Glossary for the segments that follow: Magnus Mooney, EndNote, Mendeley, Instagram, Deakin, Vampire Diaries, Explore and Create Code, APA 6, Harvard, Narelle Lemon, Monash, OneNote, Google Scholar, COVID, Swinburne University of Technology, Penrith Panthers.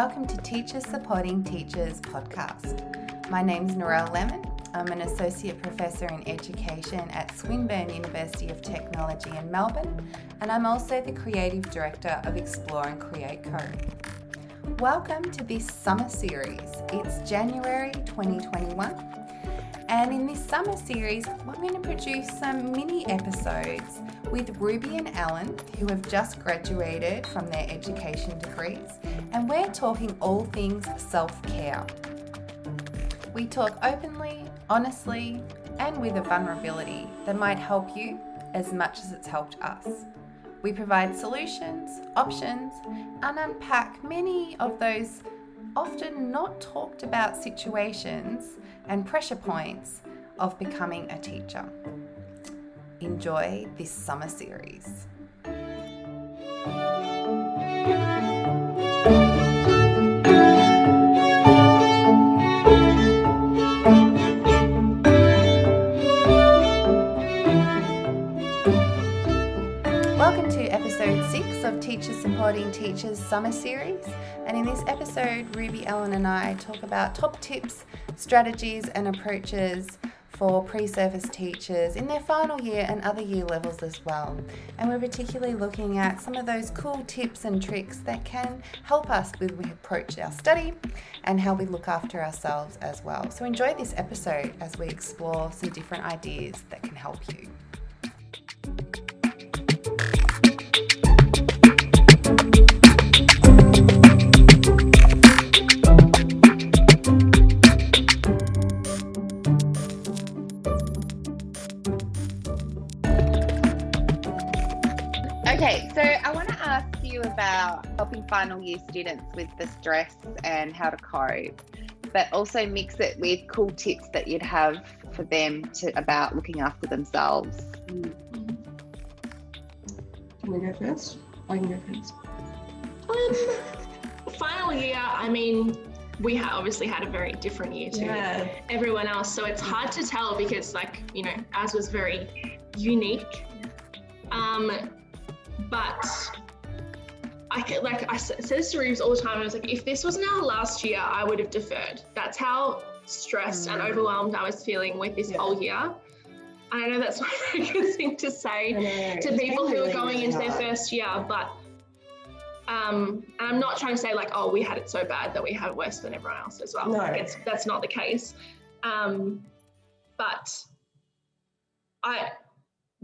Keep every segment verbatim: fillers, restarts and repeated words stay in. welcome to Teachers Supporting Teachers podcast. My name is Narelle Lemon. I'm an Associate Professor in Education at Swinburne University of Technology in Melbourne, and I'm also the Creative Director of Explore and Create Code. Welcome to this summer series. It's January twenty twenty-one, and in this summer series, we're going to produce some mini episodes with Ruby and Alan, who have just graduated from their education degrees, and we're talking all things self-care. We talk openly, honestly, and with a vulnerability that might help you as much as it's helped us. We provide solutions, options, and unpack many of those often not talked about situations and pressure points of becoming a teacher. Enjoy this summer series. Teachers Supporting Teachers Summer Series, and in this episode Ruby, Ellen and I talk about top tips, strategies and approaches for pre-service teachers in their final year and other year levels as well, and we're particularly looking at some of those cool tips and tricks that can help us with we approach our study and how we look after ourselves as well. So enjoy this episode as we explore some different ideas that can help you. About helping final year students with the stress and how to cope, but also mix it with cool tips that you'd have for them to about looking after themselves. Mm-hmm. Can we go first? I can go first. Um, final year, I mean, we obviously had a very different year to yeah. everyone else, so it's hard to tell because, like, you know, ours was very unique. Um, but I could, like I said this to Reeves all the time, I was like, if this wasn't our last year, I would have deferred. That's how stressed mm. and overwhelmed I was feeling with this yeah. whole year. And I know that's not a very good thing to say to it's people who really are going really into hard. their first year, but um, and I'm not trying to say like, oh, we had it so bad that we have it worse than everyone else as well. No. Like it's, that's not the case. Um, but I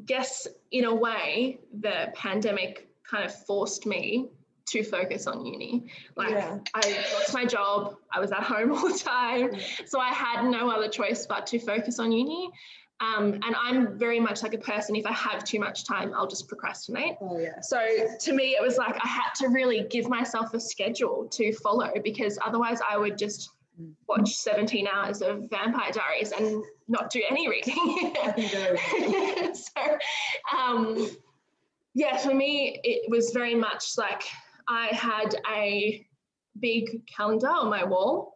guess in a way, the pandemic kind of forced me to focus on uni. Like yeah. I lost my job, I was at home all the time, so I had no other choice but to focus on uni. Um, and I'm very much like a person, if I have too much time, I'll just procrastinate. Oh, yeah. So to me, it was like I had to really give myself a schedule to follow, because otherwise I would just watch seventeen hours of Vampire Diaries and not do any reading. so, um, Yeah, for me, it was very much like I had a big calendar on my wall,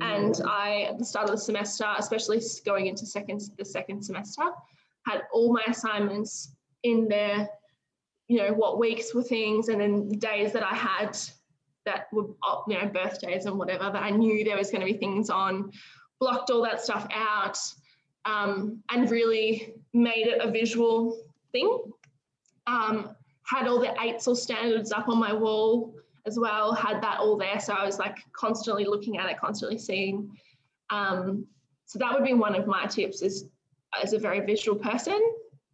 and I, at the start of the semester, especially going into second the second semester, had all my assignments in there, you know, what weeks were things, and then days that I had that were, you know, birthdays and whatever, that I knew there was going to be things on, blocked all that stuff out, um, and really made it a visual thing. Um, had all the eights or standards up on my wall as well, had that all there. So I was like constantly looking at it, constantly seeing. Um, so that would be one of my tips, is as a very visual person,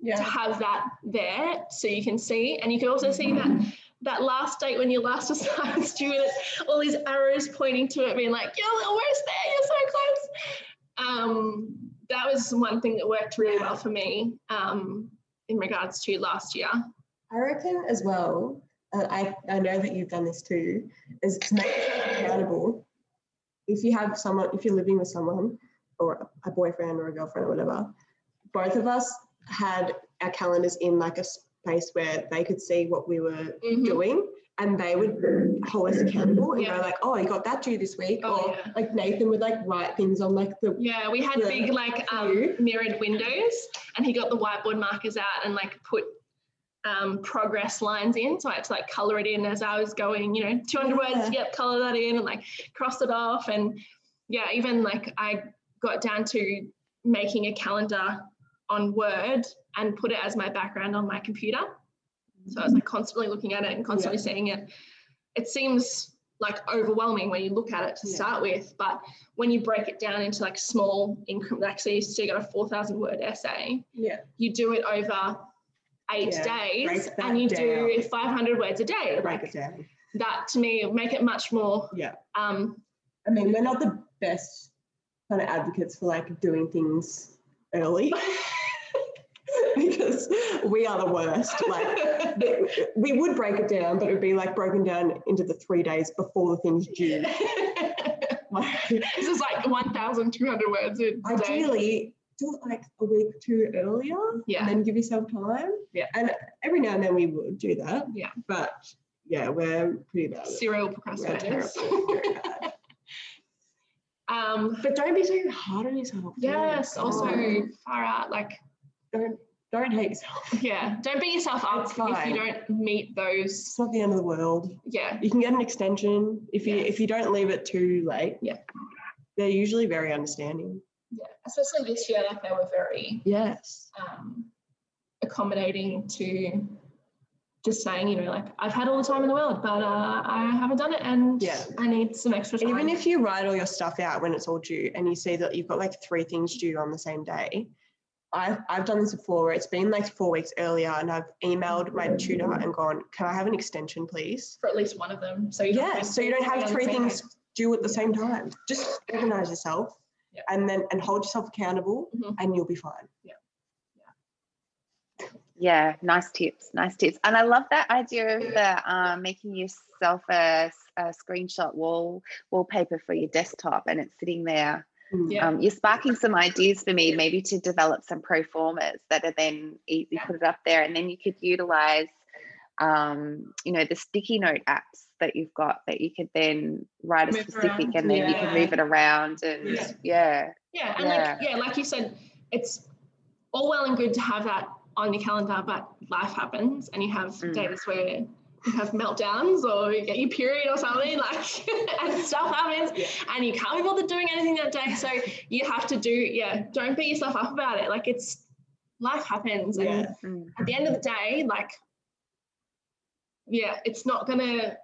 yeah. to have that there so you can see. And you can also see that that last date when your last assignment's due, and it's all these arrows pointing to it, being like, you're almost there, you're so close. Um, that was one thing that worked really well for me. Um, in regards to last year. I reckon as well, and I, I know that you've done this too, is to make yourself accountable. If you have someone, if you're living with someone, or a boyfriend or a girlfriend or whatever, both of us had our calendars in like a space where they could see what we were mm-hmm. doing, and they would hold us accountable and yeah. go like, oh, you got that due this week. Oh, or yeah. like Nathan would like write things on like the... Yeah, we had the, big like um, mirrored windows, and he got the whiteboard markers out and like put um, progress lines in. So I had to like color it in as I was going, you know, two hundred yeah. words, yep, color that in and like cross it off. And yeah, even like I got down to making a calendar on Word and put it as my background on my computer. So I was like constantly looking at it and constantly yeah. setting it. It seems like overwhelming when you look at it to yeah. start with, but when you break it down into like small increments, actually, so you got a four thousand word essay, yeah, you do it over eight yeah. days and you down. do five hundred words a day. Break like, it down. That to me would make it much more. Yeah. Um, I mean, we're not the best kind of advocates for like doing things early. Because we are the worst. Like we would break it down, but it would be like broken down into the three days before the thing's due. This is like one thousand two hundred words a day. Ideally, do it like a week or two earlier, yeah, and then give yourself time. Yeah, and every now and then we would do that. Yeah, but yeah, we're pretty bad. Serial procrastinators. um, but don't be so hard on yourself. Yes. Like, also, um, far out like. Don't don't hate yourself. Yeah, don't beat yourself up if you don't meet those. It's not the end of the world. Yeah, you can get an extension if you yeah. if you don't leave it too late. Yeah, they're usually very understanding. Yeah, especially this year, like they were very yes um, accommodating to just saying, you know, like I've had all the time in the world, but uh, I haven't done it, and yeah. I need some extra time. Even if you write all your stuff out when it's all due, and you see that you've got like three things due on the same day. I've, I've done this before where it's been like four weeks earlier and I've emailed my tutor and gone, can I have an extension, please? For at least one of them. So you don't yeah, so you don't have three things due at the yeah. same time. Just organise yourself yeah. and then and hold yourself accountable mm-hmm. and you'll be fine. Yeah. yeah. Yeah, nice tips, nice tips. And I love that idea of the um, making yourself a, a screenshot wall wallpaper for your desktop and it's sitting there. Yeah. Um, you're sparking some ideas for me, maybe to develop some proformers that are then easy, yeah. put it up there, and then you could utilize, um, you know, the sticky note apps that you've got that you could then write a move specific, around. and then yeah. you can move it around, and yeah, yeah, yeah. and yeah. like yeah, like you said, it's all well and good to have that on your calendar, but life happens, and you have mm. days where you have meltdowns or you get your period or something, like and stuff happens yeah. and you can't be bothered doing anything that day, so you have to do yeah don't beat yourself up about it, like it's life happens yeah. and mm. at the end of the day, like yeah it's not gonna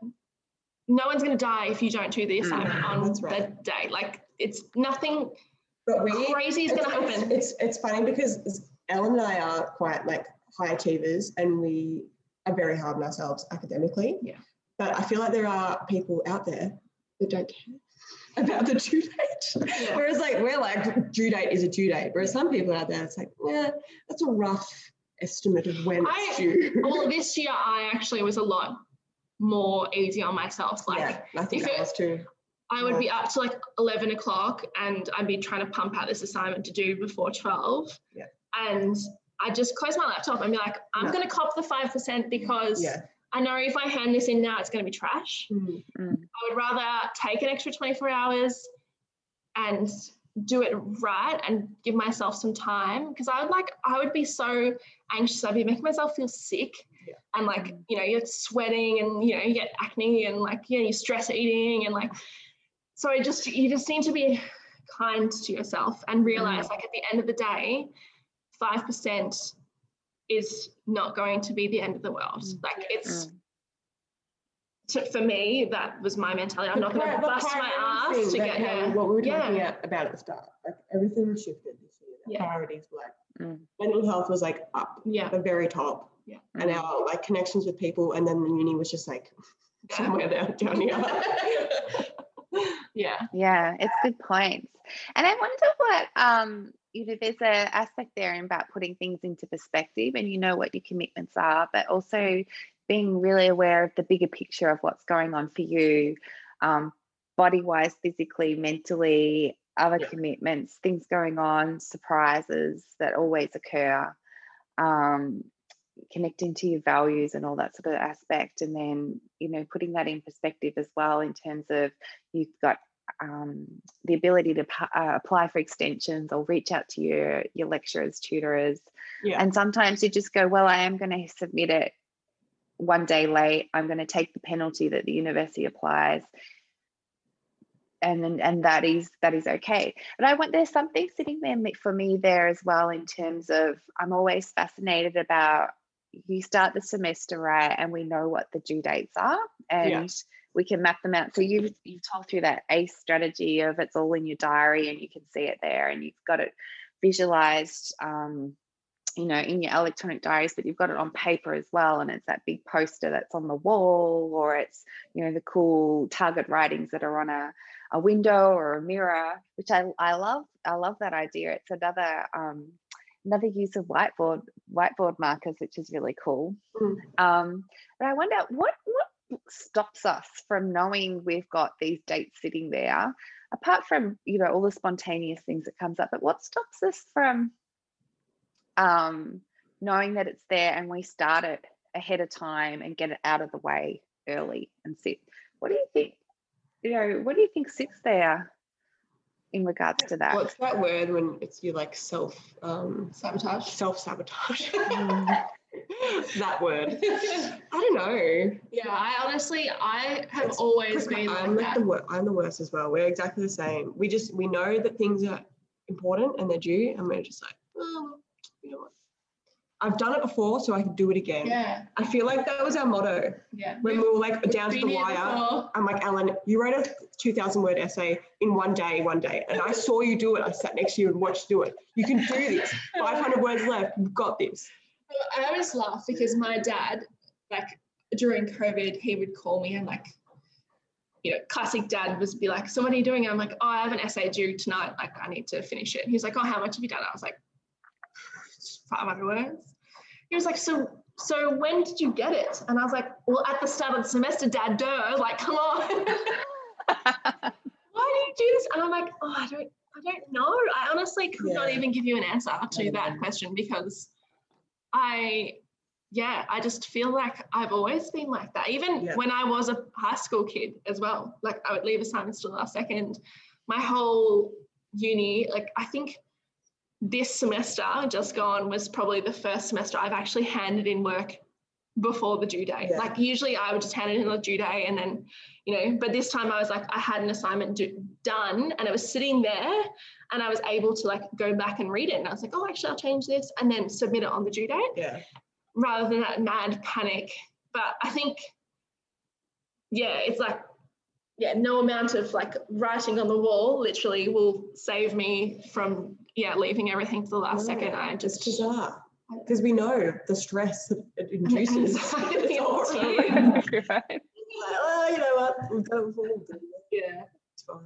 no one's gonna die if you don't do the assignment mm. on right. the day, like it's nothing but we, crazy is gonna happen. It's, it's it's funny because Ellen and I are quite like high achievers and we are very hard on ourselves academically. Yeah. But I feel like there are people out there that don't care about the due date. Yeah. Whereas like we're like due date is a due date. Whereas some people out there, it's like, yeah, that's a rough estimate of when I, it's due. Well, this year I actually was a lot more easy on myself. Like yeah, I think I was too. I would yeah. be up to like eleven o'clock and I'd be trying to pump out this assignment to do before twelve. Yeah. And I just close my laptop and be like, I'm no. going to cop the five percent because yeah. I know if I hand this in now, it's going to be trash. Mm-hmm. I would rather take an extra twenty-four hours and do it right and give myself some time, because I would like, I would be so anxious. I'd be making myself feel sick yeah. and like, mm-hmm. you know, you're sweating and, you know, you get acne and like, you know, you're stress eating and like, so I just, you just need to be kind to yourself and realize mm-hmm. like at the end of the day, five percent is not going to be the end of the world. Like it's, to, for me, that was my mentality. I'm the not going to bust my ass to get there. What we were talking yeah. about at the start, like everything shifted this year. The yeah. priorities were like mm. mental health was like up yeah. at the very top. Yeah. And mm. our like connections with people, and then the uni was just like yeah. somewhere down, down here. yeah. Yeah, it's good points. And I wonder what, um, you know, there's an aspect there about putting things into perspective and you know what your commitments are, but also being really aware of the bigger picture of what's going on for you, um, body-wise, physically, mentally, other yeah. commitments, things going on, surprises that always occur, um, connecting to your values and all that sort of aspect, and then, you know, putting that in perspective as well in terms of you've got um, the ability to uh, apply for extensions or reach out to your, your lecturers, tutors. Yeah. And sometimes you just go, well, I am going to submit it one day late. I'm going to take the penalty that the university applies. And, and and that is that is okay. And I want there's something sitting there for me there as well, in terms of I'm always fascinated about, you start the semester right, and we know what the due dates are, and yeah. we can map them out. So you've you've talked through that ACE strategy of it's all in your diary and you can see it there, and you've got it visualized, um, you know, in your electronic diaries, but you've got it on paper as well, and it's that big poster that's on the wall, or it's, you know, the cool target writings that are on a a window or a mirror, which I, I love. I love that idea. It's another um, another use of whiteboard whiteboard markers, which is really cool. Mm. Um, but I wonder what what stops us from knowing we've got these dates sitting there, apart from, you know, all the spontaneous things that comes up. But what stops us from um, knowing that it's there, and we start it ahead of time and get it out of the way early and sit? What do you think? You know, what do you think sits there in regards to that? Well, it's that word when it's you like self um, sabotage, self sabotage. Mm. That word. I don't know. Yeah, I honestly, I have it's always been. Like I'm like that. the wor- I'm the worst as well. We're exactly the same. We just we know that things are important and they're due, and we're just like, oh, you know what? I've done it before, so I can do it again. Yeah. I feel like that was our motto. Yeah. When we were like down to the wire, I'm like, Ellen, you wrote a two thousand word essay in one day, one day. And I saw you do it. I sat next to you and watched you do it. You can do this. five hundred words left. You've got this. I always laugh because my dad, like during COVID, he would call me and like, you know, classic dad was be like, so what are you doing? I'm like, oh, I have an essay due tonight. Like, I need to finish it. And he's like, oh, how much have you done? I was like, five hundred words. He was like, so so when did you get it? And I was like, well, at the start of the semester, dad, duh, like, come on. Why do you do this? And I'm like, oh, I don't I don't know. I honestly could yeah. not even give you an answer to yeah. that question, because I, yeah, I just feel like I've always been like that. Even yeah. when I was a high school kid as well, like I would leave assignments to the last second. My whole uni, like I think this semester just gone was probably the first semester I've actually handed in work before the due date. Yeah. Like usually I would just hand it in on the due day and then, you know, but this time I was like, I had an assignment do, done and it was sitting there and I was able to like go back and read it. And I was like, oh, actually I'll change this and then submit it on the due date. Yeah. Rather than that mad panic. But I think, yeah, it's like, yeah, no amount of like writing on the wall literally will save me from, yeah, leaving everything to the last no, second. I just it's bizarre because we know the stress that it induces. It's horrible. Right. Oh, you know what? We've done it all. Yeah, it's fine.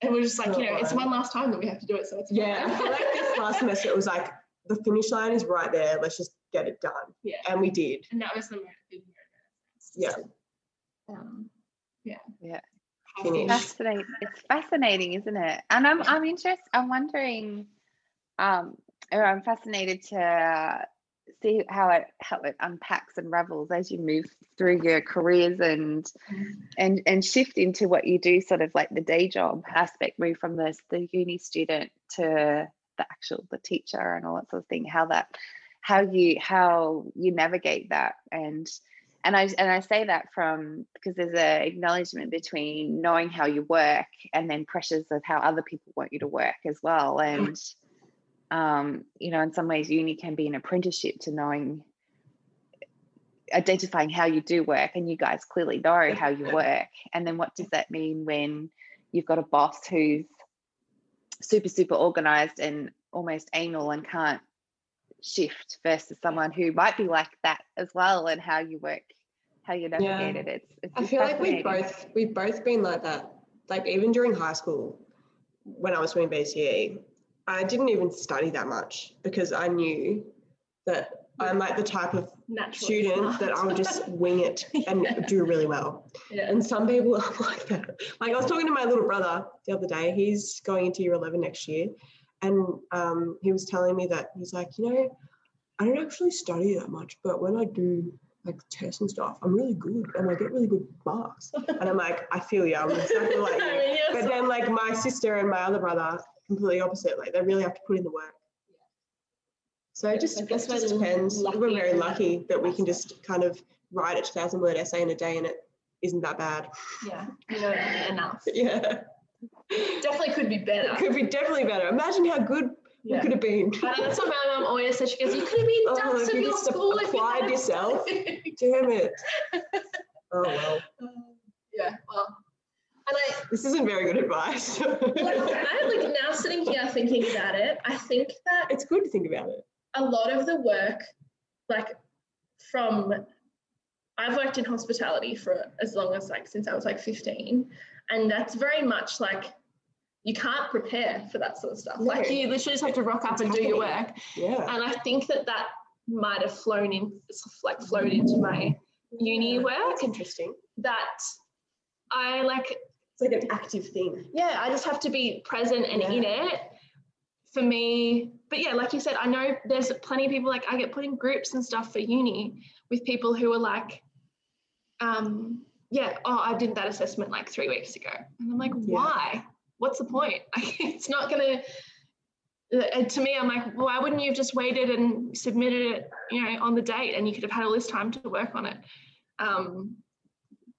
And we're just like, it's you know, fine. It's one last time that we have to do it. So it's yeah. I feel like this last semester it was like the finish line is right there. Let's just get it done. Yeah, and we did. And that was the moment. Yeah. Um, yeah. Yeah. It's fascinating. It's fascinating, isn't it? And I'm I'm interested. I'm wondering. Um, or I'm fascinated to see how it how it unpacks and unravels as you move through your careers and and and shift into what you do, sort of like the day job aspect, move from the the uni student to the actual the teacher and all that sort of thing. How that how you how you navigate that and. And I and I say that from because there's an acknowledgement between knowing how you work and then pressures of how other people want you to work as well. And um, you know, in some ways, uni can be an apprenticeship to knowing, identifying how you do work. And you guys clearly know how you work. And then what does that mean when you've got a boss who's super super organized and almost anal and can't shift versus someone who might be like that as well, and how you work, how you navigate yeah. it. It's, it's I feel like we've both we've both been like that. Like even during high school, when I was doing B C E, I didn't even study that much because I knew that yeah. I'm like the type of Natural student smart. that I would just wing it and yeah. do really well. Yeah. And some people are like that. Like I was talking to my little brother the other day. He's going into year eleven next year. And um, he was telling me that he's like, you know, I don't actually study that much, but when I do, like tests and stuff, I'm really good and I get really good marks. And I'm like, I feel you, I'm exactly like you. I mean, yes. But then like my sister and my other brother, completely opposite, like they really have to put in the work. So it just, it just depends. We're very lucky that we can just kind of write a two thousand word essay in a day and it isn't that bad. Yeah, you know, enough. Yeah. Definitely could be better. It could be definitely better. Imagine how good yeah. we could have been. But that's what my mum always says. She goes, you could have been done oh, in your school. Applied if you yourself. Damn it. Oh, well. Um, yeah, well. And I, this isn't very good advice. Like, I, like now sitting here thinking about it, I think that it's good to think about it. A lot of the work, like from, I've worked in hospitality for as long as like, since I was like fifteen. And that's very much like, you can't prepare for that sort of stuff. No. Like you literally just have to rock up it's and happening. do your work. Yeah. And I think that that might've flown in, like flowed into my uni work. That's interesting. That I like. It's like an active thing. Yeah. I just have to be present and yeah. in it. For me, but yeah, like you said, I know there's plenty of people, like I get put in groups and stuff for uni with people who are like, um, yeah, oh, I did that assessment like three weeks ago. And I'm like, yeah. why? What's the point? Like, it's not going to, to me, I'm like, why wouldn't you have just waited and submitted it, you know, on the date and you could have had all this time to work on it. Um,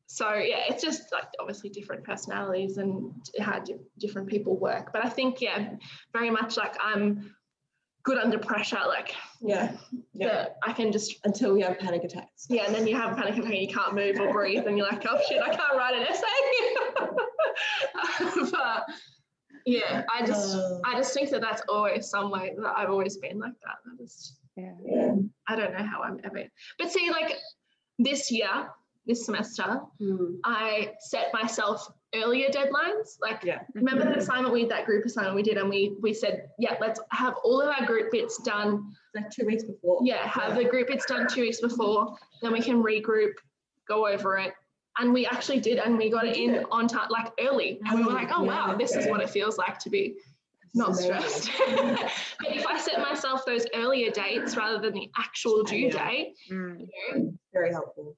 so yeah, it's just like obviously different personalities and how d different people work. But I think, yeah, very much like I'm good under pressure. Like, yeah, yeah, I can just until we have panic attacks. Yeah, and then you have a panic attack and you can't move or breathe and you're like, oh shit, I can't write an essay. But yeah, I just, uh, I just think that that's always some way that I've always been like that. I just, yeah, yeah. I don't know how I'm ever. But see, like this year. This semester, mm. I set myself earlier deadlines. Like, yeah. remember that assignment we did, that group assignment we did, and we we said, yeah, let's have all of our group bits done. Like two weeks before. Yeah, have yeah. the group bits done two weeks before, then we can regroup, go over it. And we actually did, and we got we it in it. on time, like early. And we were like, oh, yeah, wow, this yeah. is what it feels like to be it's not amazing. stressed. But if I set myself those earlier dates rather than the actual due yeah. date, mm. you know, very helpful.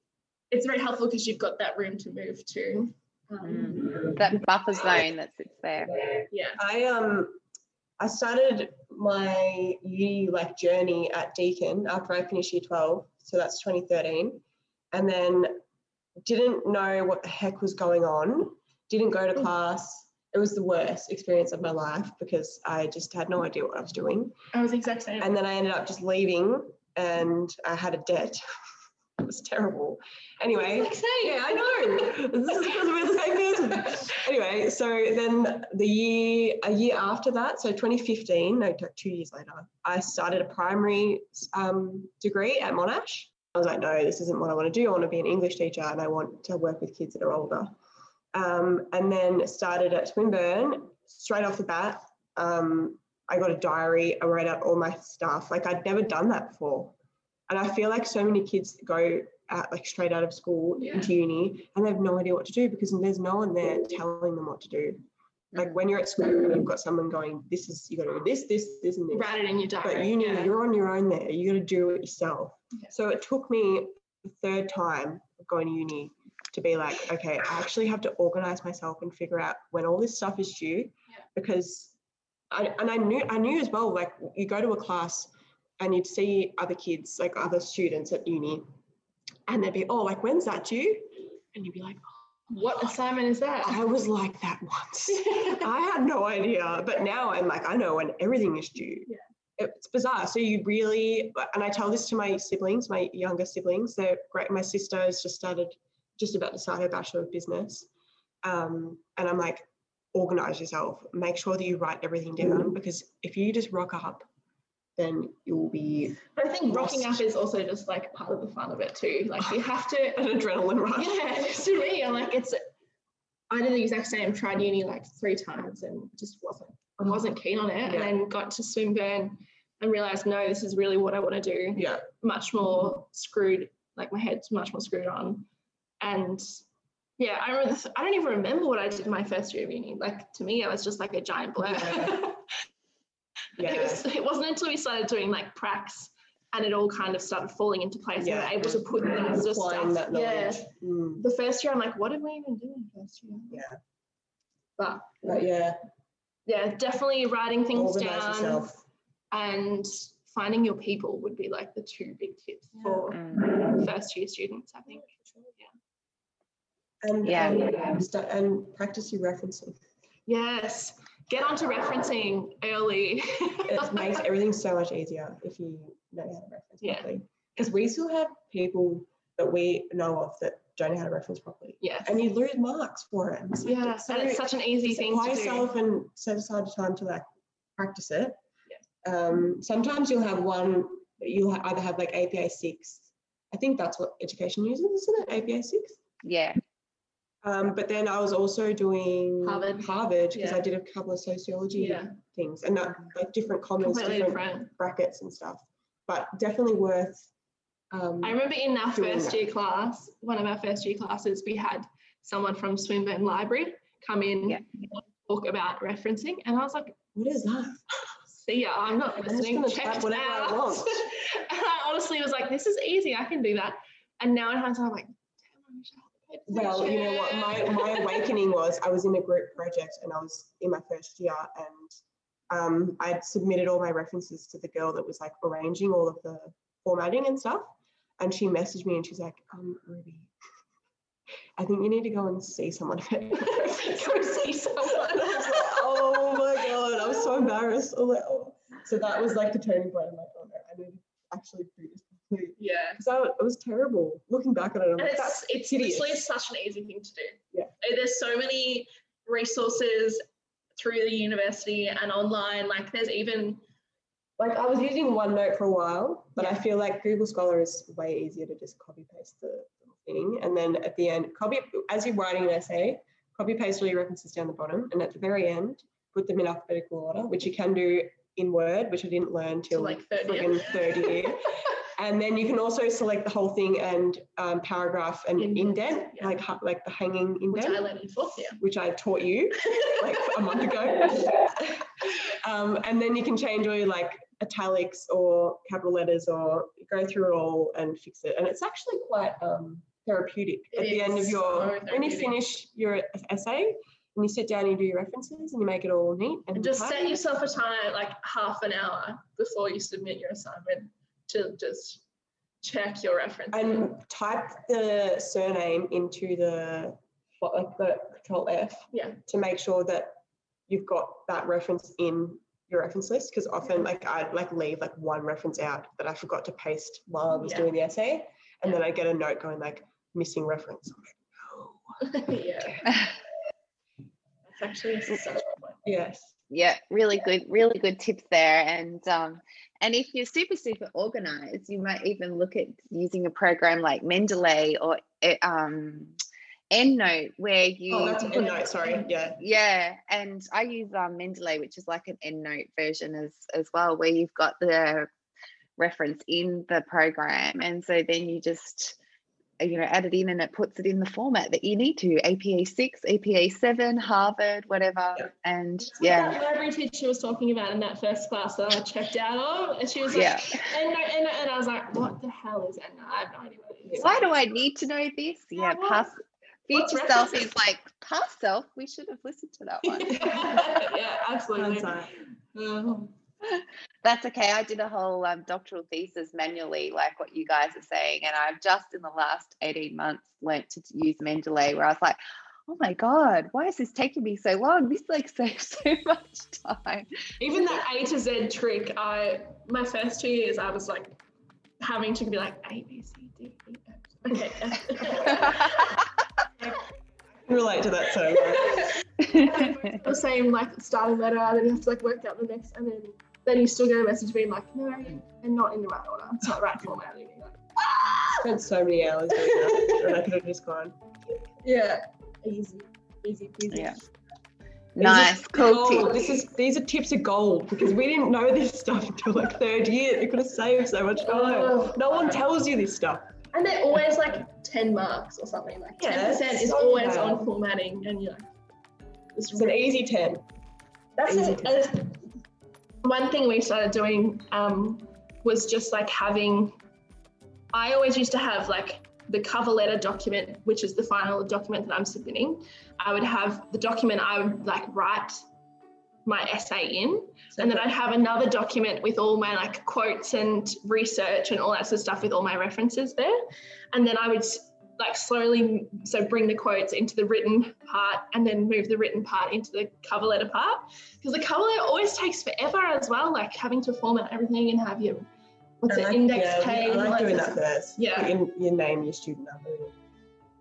It's very helpful because you've got that room to move to. Um, that buffer zone that sits there. Yeah. I um I started my uni like journey at Deakin after I finished year twelve. So that's twenty thirteen. And then didn't know what the heck was going on. Didn't go to class. It was the worst experience of my life because I just had no idea what I was doing. I was the exact same. And then I ended up just leaving and I had a debt. It was terrible. Anyway, like yeah, I know. This is because we're the same person. Anyway, so then the year, a year after that, so twenty fifteen, no, two years later, I started a primary um, degree at Monash. I was like, no, this isn't what I want to do. I want to be an English teacher and I want to work with kids that are older. Um, and then started at Swinburne straight off the bat. Um, I got a diary. I wrote out all my stuff. Like I'd never done that before. And I feel like so many kids go out, like straight out of school yeah. into uni and they have no idea what to do because there's no one there telling them what to do. Like when you're at school and you've got someone going, this is, you got to do this, this, this and this. Write it in your diary. But uni, yeah. you're on your own there. You got to do it yourself. Yeah. So it took me the third time of going to uni to be like, okay, I actually have to organise myself and figure out when all this stuff is due yeah. because, I, and I knew, I knew as well, like you go to a class and you'd see other kids, like other students at uni, and they'd be, oh, like, when's that due? And you'd be like, oh, what God. assignment is that? I was like that once. I had no idea. But now I'm like, I know when everything is due. Yeah. It's bizarre. So you really, and I tell this to my siblings, my younger siblings, they're great. My sister's just started, just about to start her Bachelor of Business. Um, and I'm like, organise yourself. Make sure that you write everything down, because if you just rock up, then you'll be. But I think lost. Rocking up is also just like part of the fun of it too. Like you have to an adrenaline rush. Yeah, to me, I'm like it's. I did the exact same. Tried uni like three times and just wasn't. I wasn't keen on it, yeah. and then got to Swinburne and realized no, this is really what I want to do. Yeah. Much more screwed. Like my head's much more screwed on, and yeah, I remember. This, I don't even remember what I did my first year of uni. Like to me, I was just like a giant blur. Yeah. Yeah. It, was, it wasn't until we started doing like pracs and it all kind of started falling into place. Yeah. And I'm able to put things to stuff. That yeah. Mm. The first year, I'm like, what did we even do in the first year? Yeah. But, but yeah. Yeah, definitely writing things Organize down yourself. And finding your people would be like the two big tips yeah. for mm. first year students, I think. Yeah. And, yeah. And, and practice your referencing. Yes. Get onto referencing early. It makes everything so much easier if you know how to reference yeah. properly. Because we still have people that we know of that don't know how to reference properly. Yeah. And you lose marks for it. It's yeah. Like, so and it's such an easy thing to do. Apply yourself and set aside time to like practice it. Yeah. Um, sometimes you'll have one, you'll either have like A P A six. I think that's what education uses, isn't it? A P A six? Yeah. Um, but then I was also doing Harvard Harvard because yeah. I did a couple of sociology yeah. things and that, like different commas, different different. brackets and stuff. But definitely worth. Um, I remember in our first that. year class, one of our first year classes, we had someone from Swinburne Library come in yeah. and talk about referencing, and I was like, "What is that?" See ya, I'm not listening. I'm check whatever out. I want. And I honestly was like, "This is easy. I can do that." And now in hindsight, I'm like, "Damn, I wish I." Well, you know what, my, my awakening was I was in a group project and I was in my first year and um, I'd submitted all my references to the girl that was like arranging all of the formatting and stuff, and she messaged me and she's like, um, Ruby, I think you need to go and see someone. Go see someone. And I was like, oh my God, I was so embarrassed. I was like, oh. So that was like the turning point. I'm like, oh no, I need to actually do this. Yeah, because it was terrible looking back at it. I'm and like, it's it's literally such an easy thing to do. Yeah, there's so many resources through the university and online. Like there's even like I was using OneNote for a while, but yeah. I feel like Google Scholar is way easier to just copy paste the thing, and then at the end, copy as you're writing an essay, copy paste all your references down the bottom, and at the very end, put them in alphabetical order, which you can do in Word, which I didn't learn till like third year. Third year. And then you can also select the whole thing and um, paragraph and indent, indent yeah. like like the hanging indent, which I learned in fourth year, which I taught you like a month ago. um, and then you can change all your like italics or capital letters, or go through it all and fix it. And it's actually quite um, therapeutic it at the end of your when you finish your essay. And you sit down and you do your references and you make it all neat. And, and just tight. Set yourself a time like half an hour before you submit your assignment to just check your references. And type the surname into the, what, like the control F yeah. to make sure that you've got that reference in your reference list, because often yeah. like I'd like leave like one reference out that I forgot to paste while I was yeah. doing the essay. And yeah. then I get a note going like, missing reference. I'm like, no. yeah. Actually, yes, yeah, really good, really good tips there. And um, and if you're super super organized, you might even look at using a program like Mendeley or um, EndNote, where you oh, that's an EndNote, sorry, yeah, yeah. And I use um, Mendeley, which is like an EndNote version as as well, where you've got the reference in the program, and so then you just. you know, add it in and it puts it in the format that you need to, A P A six, A P A seven, Harvard, whatever. Yep. And that's yeah. What that library teacher was talking about in that first class that I checked out of, and she was like, yeah. and, and, and I was like, what the hell is EndNote? I have no idea what it is. Why do I need to know this? Yeah, yeah past, future self is like, past self, we should have listened to that one. yeah, yeah, absolutely. um, That's okay. I did a whole um, doctoral thesis manually, like what you guys are saying, and I've just in the last eighteen months learnt to use Mendeley, where I was like, oh my God, why is this taking me so long? This like saves so much time. Even that A to Z trick, I my first two years I was like having to be like A, B, C, D, E, F. Okay. Relate to that so much. The same like starting letter, and then you have to like work out the next, and then then you still get a message being like, no, and not in the right order, it's not the right format. I spent so many hours doing that, and I could have just gone. Yeah, easy, easy, easy. Yeah. Nice, cool tips. This is these are tips of gold because we didn't know this stuff until like third year. It could have saved so much time. Oh, no one tells you this stuff. And they're always like ten marks or something, like yeah, ten percent is so always bad. On formatting, and you're like, it's, it's an easy ten. That's easy a, ten. A, one thing we started doing um, was just like having, I always used to have like the cover letter document, which is the final document that I'm submitting. I would have the document I would like write my essay in, and then I'd have another document with all my like quotes and research and all that sort of stuff with all my references there. And then I would like slowly, so bring the quotes into the written part and then move the written part into the cover letter part, because the cover letter always takes forever as well, like having to format everything and have your, what's it, index page. I like doing that first. Yeah. Your name, your student number,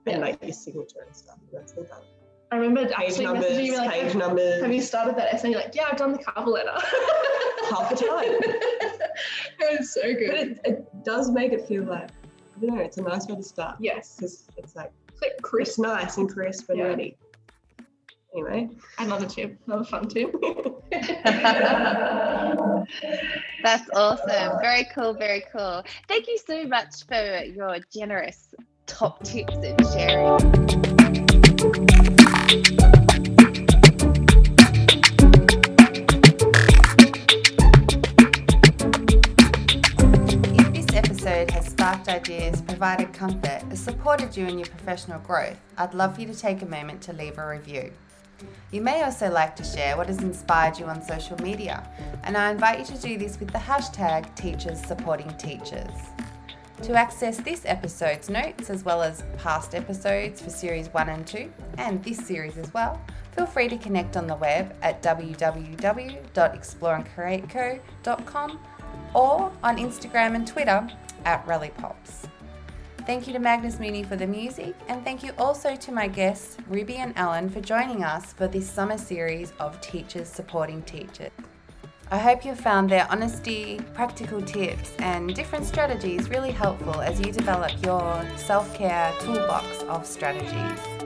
and like your signature and stuff. That's all done. I remember actually messaging you like, have you started that essay? And you're like, yeah, I've done the cover letter. Half the time. It was so good. But it, it does make it feel like, I don't know, it's a nice way to start. Yes. Because it's like, it's like crisp. It's nice and crisp and yeah. ready. Anyway. Another tip, another fun tip. That's awesome. Very cool, very cool. Thank you so much for your generous top tips and sharing. If this episode has sparked ideas, provided comfort, or supported you in your professional growth, I'd love for you to take a moment to leave a review. You may also like to share what has inspired you on social media, and I invite you to do this with the hashtag TeachersSupportingTeachers. To access this episode's notes, as well as past episodes for Series one and two, and this series as well, feel free to connect on the web at w w w dot explore and create code dot com or on Instagram and Twitter at Rallypops. Thank you to Magnus Mooney for the music, and thank you also to my guests Ruby and Alan for joining us for this summer series of Teachers Supporting Teachers. I hope you've found their honesty, practical tips and different strategies really helpful as you develop your self-care toolbox of strategies.